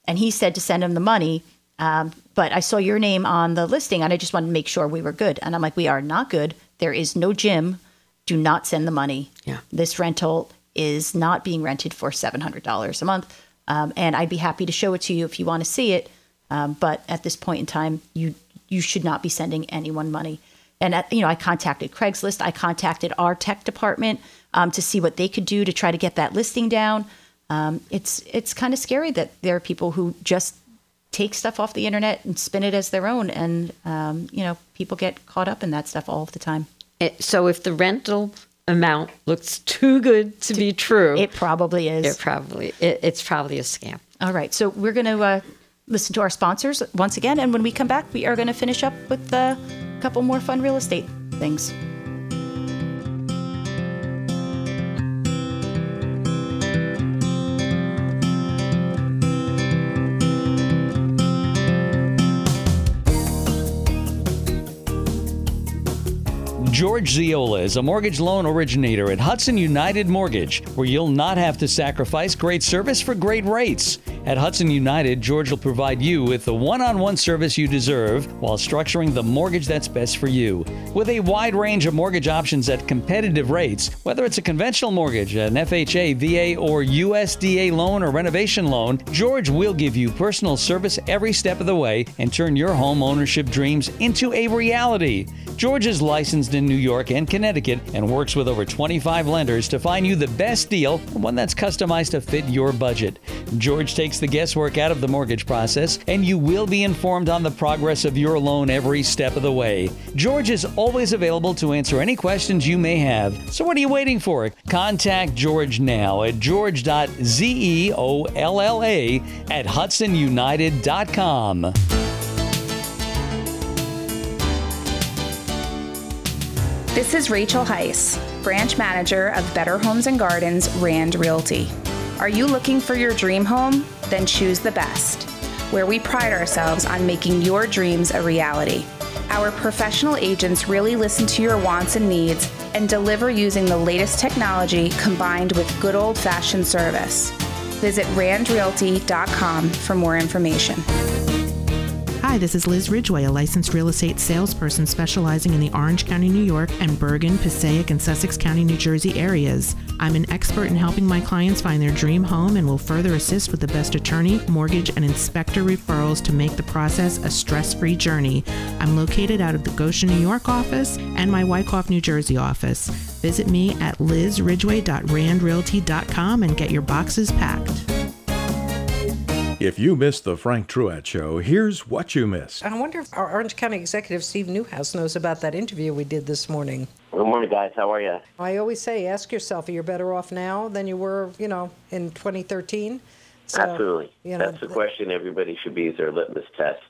and he said to send him the money." Um, but I saw your name on the listing and I just wanted to make sure we were good. And I'm like, we are not good. There is no gym. Do not send the money. Yeah. This rental is not being rented for seven hundred dollars a month. Um, and I'd be happy to show it to you if you want to see it. Um, but at this point in time, you, you should not be sending anyone money. And, at, you know, I contacted Craigslist. I contacted our tech department um, to see what they could do to try to get that listing down. Um, it's, it's kind of scary that there are people who just take stuff off the internet and spin it as their own. And, um, you know, people get caught up in that stuff all the time. It, so if the rental amount looks too good to, to be true. It probably is. It probably, it, it's probably a scam. All right. So we're going to uh, listen to our sponsors once again. And when we come back, we are going to finish up with uh, a couple more fun real estate things. George Zeolla is a mortgage loan originator at Hudson United Mortgage, where you'll not have to sacrifice great service for great rates. At Hudson United, George will provide you with the one-on-one service you deserve while structuring the mortgage that's best for you. With a wide range of mortgage options at competitive rates, whether it's a conventional mortgage, an F H A, V A, or U S D A loan or renovation loan, George will give you personal service every step of the way and turn your home ownership dreams into a reality. George is licensed in New New York and Connecticut and works with over twenty-five lenders to find you the best deal, one that's customized to fit your budget. George takes the guesswork out of the mortgage process, and you will be informed on the progress of your loan every step of the way. George is always available to answer any questions you may have. So what are you waiting for? Contact George now at george dot zeolla at hudson united dot com. This is Rachel Heiss, branch manager of Better Homes and Gardens Rand Realty. Are you looking for your dream home? Then choose the best, where we pride ourselves on making your dreams a reality. Our professional agents really listen to your wants and needs and deliver using the latest technology combined with good old-fashioned service. Visit rand realty dot com for more information. Hi, this is Liz Ridgway, a licensed real estate salesperson specializing in the Orange County, New York, and Bergen, Passaic, and Sussex County, New Jersey areas. I'm an expert in helping my clients find their dream home and will further assist with the best attorney, mortgage, and inspector referrals to make the process a stress-free journey. I'm located out of the Goshen, New York office and my Wyckoff, New Jersey office. Visit me at liz ridgway dot rand realty dot com and get your boxes packed. If you missed the Frank Truatt Show, here's what you missed. I wonder if our Orange County executive, Steve Newhouse, knows about that interview we did this morning. Good morning, guys. How are you? I always say, ask yourself, you're better off now than you were, you know, in twenty thirteen. So, absolutely. You know, that's the question everybody should be, is their litmus test.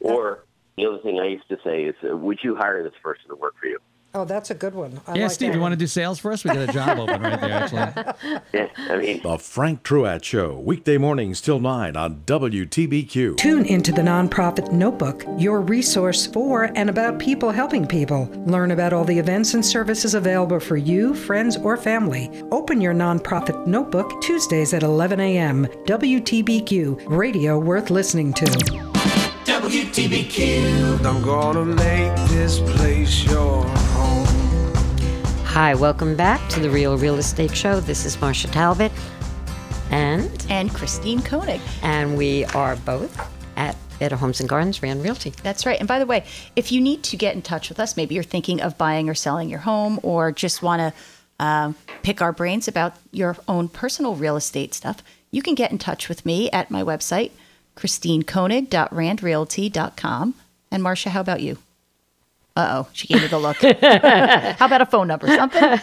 Or the other thing I used to say is, uh, would you hire this person to work for you? Oh, that's a good one. I yeah, like Steve, that. You want to do sales for us? We got a job open right there, actually. Yeah, I mean. The Frank Truatt Show, weekday mornings till nine on W T B Q. Tune into the Nonprofit Notebook, your resource for and about people helping people. Learn about all the events and services available for you, friends, or family. Open your Nonprofit Notebook Tuesdays at eleven a m W T B Q, radio worth listening to. W T B Q. I'm gonna make this place your home. Hi, welcome back to The Real Real Estate Show. This is Marsha Talbot and... And Christine Koenig. And we are both at Better Homes and Gardens Rand Realty. That's right. And by the way, if you need to get in touch with us, maybe you're thinking of buying or selling your home or just want to um, pick our brains about your own personal real estate stuff, you can get in touch with me at my website, christine koenig dot rand realty dot com. And Marsha, how about you? Uh-oh, she gave me the look. How about a phone number, something?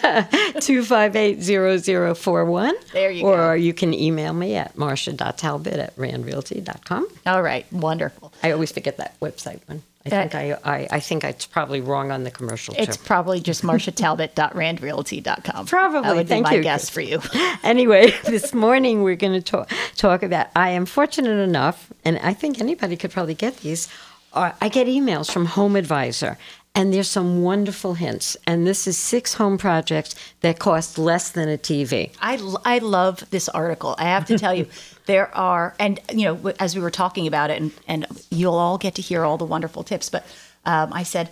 two five eight, zero zero four one. There you or go. Or you can email me at marsha dot talbot at rand realty dot com. All right, wonderful. I always forget that website one. I think I, I, I think it's probably wrong on the commercial. It's too. probably just marsha talbot dot rand realty dot com. Probably. That would Thank be my you. guess for you. Anyway, this morning we're going to talk, talk about, I am fortunate enough, and I think anybody could probably get these, uh, I get emails from Home Advisor, and there's some wonderful hints. And this is six home projects that cost less than a T V. I, I love this article. I have to tell you. There are, and you know, as we were talking about it, and, and you'll all get to hear all the wonderful tips, but um, I said,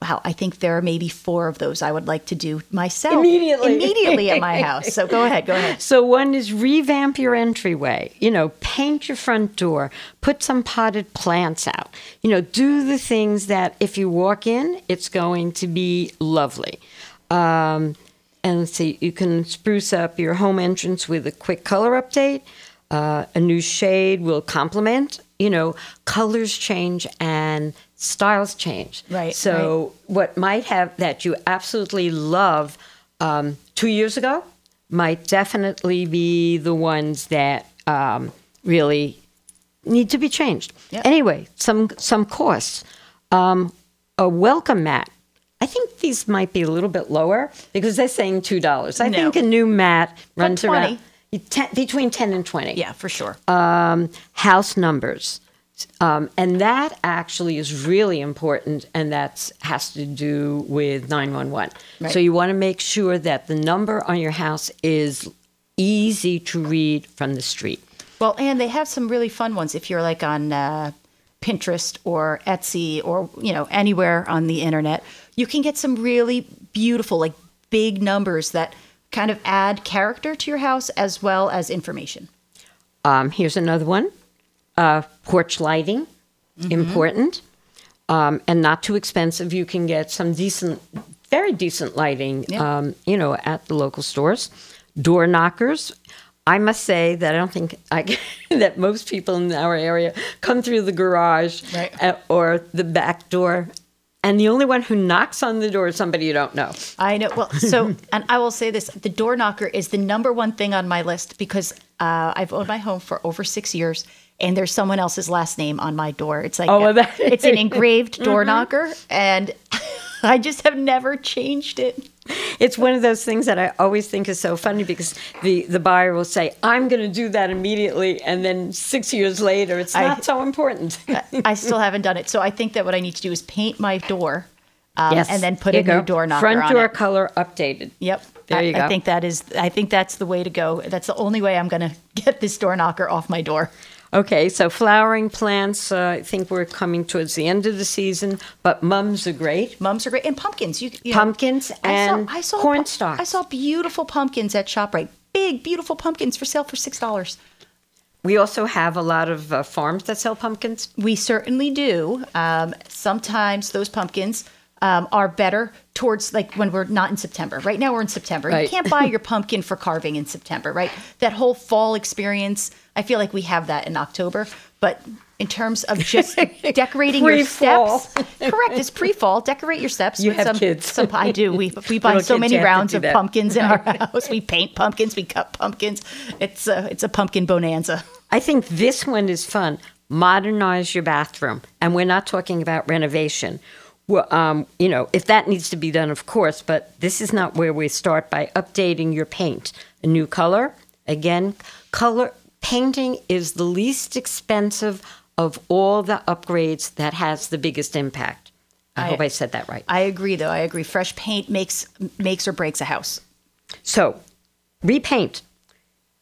wow, I think there are maybe four of those I would like to do myself. Immediately. Immediately at my house. So go ahead, go ahead. So one is revamp your entryway. You know, paint your front door. Put some potted plants out. You know, do the things that if you walk in, it's going to be lovely. Um, and let's see, you can spruce up your home entrance with a quick color update. Uh, a new shade will complement, you know, colors change and styles change. Right. So right. what might have that you absolutely love um, two years ago might definitely be the ones that um, really need to be changed. Yep. Anyway, some, some costs. Um, a welcome mat. I think these might be a little bit lower because they're saying two dollars. I no. think a new mat runs around. Ten, between ten and twenty. Yeah, for sure. Um, house numbers. Um, and that actually is really important, and that has to do with nine one one. Right. So you want to make sure that the number on your house is easy to read from the street. Well, and they have some really fun ones if you're like on uh, Pinterest or Etsy or, you know, anywhere on the internet. You can get some really beautiful, like big numbers that kind of add character to your house as well as information. Um, here's another one. Uh, porch lighting, mm-hmm. important, um, and not too expensive. You can get some decent, very decent lighting, yeah. um, you know, at the local stores. Door knockers. I must say that I don't think I, that most people in our area come through the garage right. or the back door. And the only one who knocks on the door is somebody you don't know. I know. Well, so, and I will say this, the door knocker is the number one thing on my list because uh, I've owned my home for over six years and there's someone else's last name on my door. It's like, oh, a, that it's an engraved door mm-hmm. knocker, and I just have never changed it. It's one of those things that I always think is so funny because the, the buyer will say, I'm going to do that immediately. And then six years later, it's not I, so important. I still haven't done it. So I think that what I need to do is paint my door um, yes. and then put there a new go. door knocker Front on door it. Color updated. Yep. There I, you go. I think, that is, I think that's the way to go. That's the only way I'm going to get this door knocker off my door. Okay, so flowering plants, uh, I think we're coming towards the end of the season, but mums are great. Mums are great. And pumpkins. You, you pumpkins know, and I saw, I saw corn stalks. I saw beautiful pumpkins at Shop Right. Big, beautiful pumpkins for sale for six dollars. We also have a lot of uh, farms that sell pumpkins. We certainly do. Um, sometimes those pumpkins um, are better towards, like, when we're not in September. Right now we're in September. Right. You can't buy your pumpkin for carving in September, right? That whole fall experience, I feel like we have that in October, but in terms of just decorating your steps, correct? It's pre-fall. Decorate your steps. You with have some, kids. Some, I do. We we buy so many rounds of that. Pumpkins in our house. We paint pumpkins. We cut pumpkins. It's a, it's a pumpkin bonanza. I think this one is fun. Modernize your bathroom, and we're not talking about renovation. Well, um, you know, if that needs to be done, of course. But this is not where we start by updating your paint. A new color again. Color. Painting is the least expensive of all the upgrades that has the biggest impact. I, I hope I said that right. I agree, though. I agree. Fresh paint makes makes or breaks a house. So, repaint.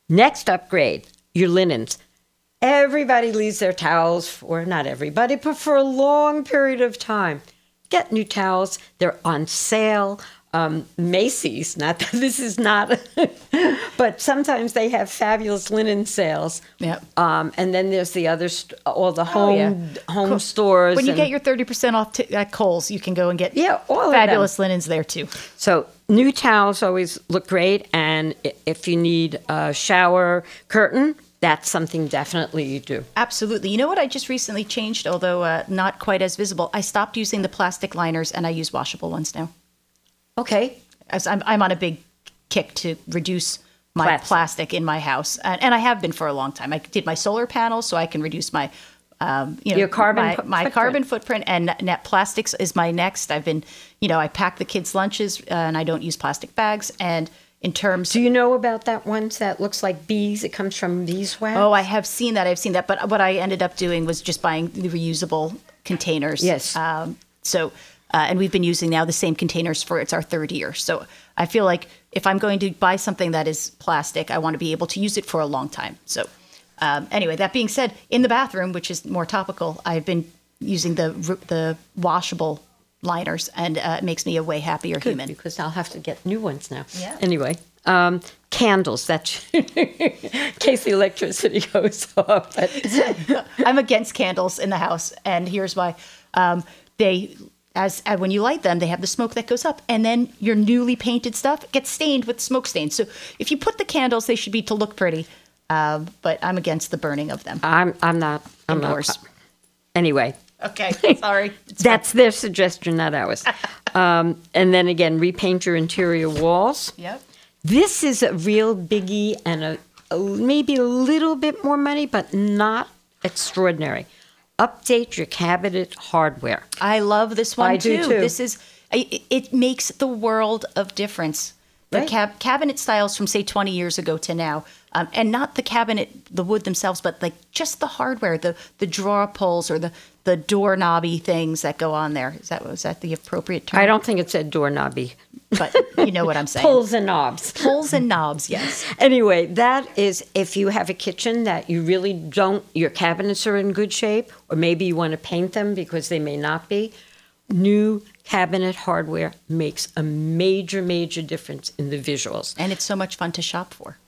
Next upgrade, your linens. Everybody leaves their towels for, not everybody, but for a long period of time. Get new towels. They're on sale. Um, Macy's, not that this is not, but sometimes they have fabulous linen sales. Yeah. Um, and then there's the other, st- all the home oh, yeah. home cool. stores. When you and, get your thirty percent off t- at Kohl's, you can go and get yeah, all fabulous linens there too. So new towels always look great. And if you need a shower curtain, that's something definitely you do. Absolutely. You know what I just recently changed, although uh, not quite as visible? I stopped using the plastic liners and I use washable ones now. Okay. I'm, I'm on a big kick to reduce my plastic, plastic in my house. And, and I have been for a long time. I did my solar panels so I can reduce my um, you know, your carbon my, my footprint. carbon footprint, and net plastics is my next. I've been, you know, I pack the kids' lunches uh, and I don't use plastic bags. And in terms, do you know about that one that looks like bees? It comes from beeswax. Oh, I have seen that. I've seen that. But what I ended up doing was just buying the reusable containers. Yes. Um, so. Uh, and we've been using now the same containers for, it's our third year. So I feel like if I'm going to buy something that is plastic, I want to be able to use it for a long time. So um, anyway, that being said, in the bathroom, which is more topical, I've been using the the washable liners, and uh, it makes me a way happier Good, human. Because I'll have to get new ones now. Yeah. Anyway, um, candles, that's in case the electricity goes off. I'm against candles in the house, and here's why. Um, they... As, as when you light them, they have the smoke that goes up, and then your newly painted stuff gets stained with smoke stains. So if you put the candles, they should be to look pretty. Uh, but I'm against the burning of them. I'm I'm not indoors. I'm not, anyway. Okay, sorry. That's their suggestion, not ours. um, and then again, repaint your interior walls. Yep. This is a real biggie, and a, a maybe a little bit more money, but not extraordinary. Update your cabinet hardware. I love this one I too. do too. This is it, it makes the world of difference. The right. cab, cabinet styles from say twenty years ago to now, um, and not the cabinet, the wood themselves, but like just the hardware, the the drawer pulls or the the doorknobby things that go on there. Is that was that the appropriate term? I don't think it said doorknobby, but you know what I'm saying. Pulls and knobs. Pulls and knobs. Yes. Anyway, that is if you have a kitchen that you really don't. Your cabinets are in good shape, or maybe you want to paint them because they may not be. New cabinet hardware makes a major, major difference in the visuals, and it's so much fun to shop for.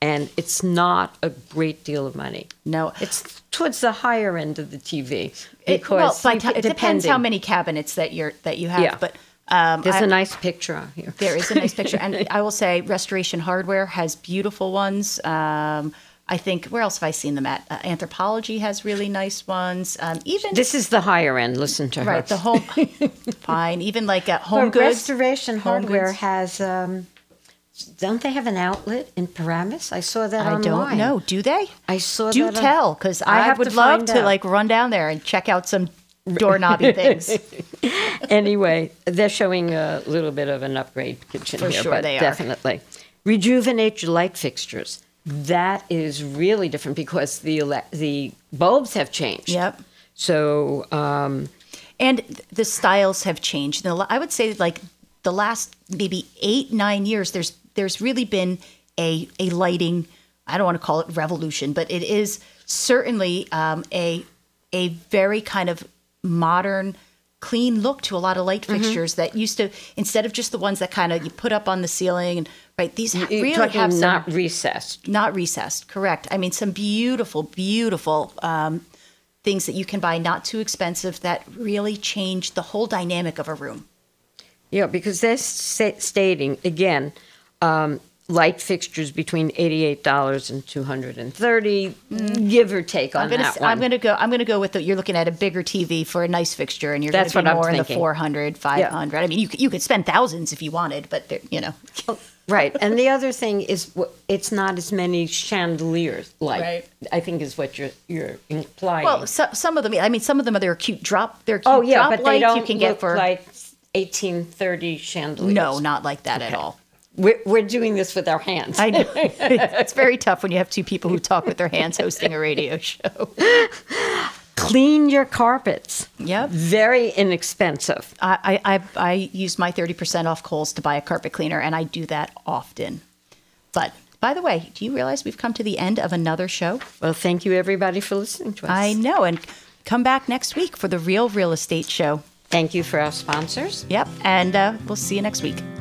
And it's not a great deal of money. No, it's towards the higher end of the T V. Because it, well, by t- it depends how many cabinets that you're that you have. Yeah. But um, there's I, a nice picture on here. There is a nice picture, and I will say Restoration Hardware has beautiful ones. Um, I think where else have I seen them at? Uh, Anthropology has really nice ones. Um, even this is the higher end. Listen to her. Right, the home fine. Even like at Home but Goods. Restoration Hardware goods. has. Um, Don't they have an outlet in Paramus? I saw that I online. I don't know. Do they? I saw do that. Do tell, because I, I have would to love to out. like run down there and check out some doorknobby things. Anyway, they're showing a little bit of an upgrade kitchen For here, sure but they are. definitely rejuvenate your light fixtures. That is really different because the ele- the bulbs have changed. Yep. So um, and the styles have changed. I would say like the last maybe eight nine years, there's. There's really been a a lighting, I don't want to call it revolution, but it is certainly um, a a very kind of modern, clean look to a lot of light fixtures mm-hmm. that used to, instead of just the ones that kind of you put up on the ceiling, and right, these You're really have some, not recessed. Not recessed, correct. I mean, some beautiful, beautiful um, things that you can buy, not too expensive, that really change the whole dynamic of a room. Yeah, because they're st- stating, again, Um, light fixtures between eighty-eight dollars and two hundred thirty dollars, mm. give or take on I'm gonna, that one. I'm going to go. I'm going to go with the, you're looking at a bigger T V for a nice fixture, and you're going to be more in the four hundred, five hundred dollars. Yeah. I mean, you you could spend thousands if you wanted, but you know, oh, right. And the other thing is, it's not as many chandeliers. Like right. I think is what you're you're implying. Well, so, some of them. I mean, some of them are their cute drop. They're cute oh yeah, drop but lights they don't you can look get for like eighteen thirty chandeliers. No, not like that okay. at all. We're, we're doing this with our hands. I know. It's very tough when you have two people who talk with their hands hosting a radio show. Clean your carpets. Yep. Very inexpensive. I, I, I use my thirty percent off Kohl's to buy a carpet cleaner, and I do that often. But by the way, do you realize we've come to the end of another show? Well, thank you, everybody, for listening to us. I know. And come back next week for The Real Real Estate Show. Thank you for our sponsors. Yep. And uh, we'll see you next week.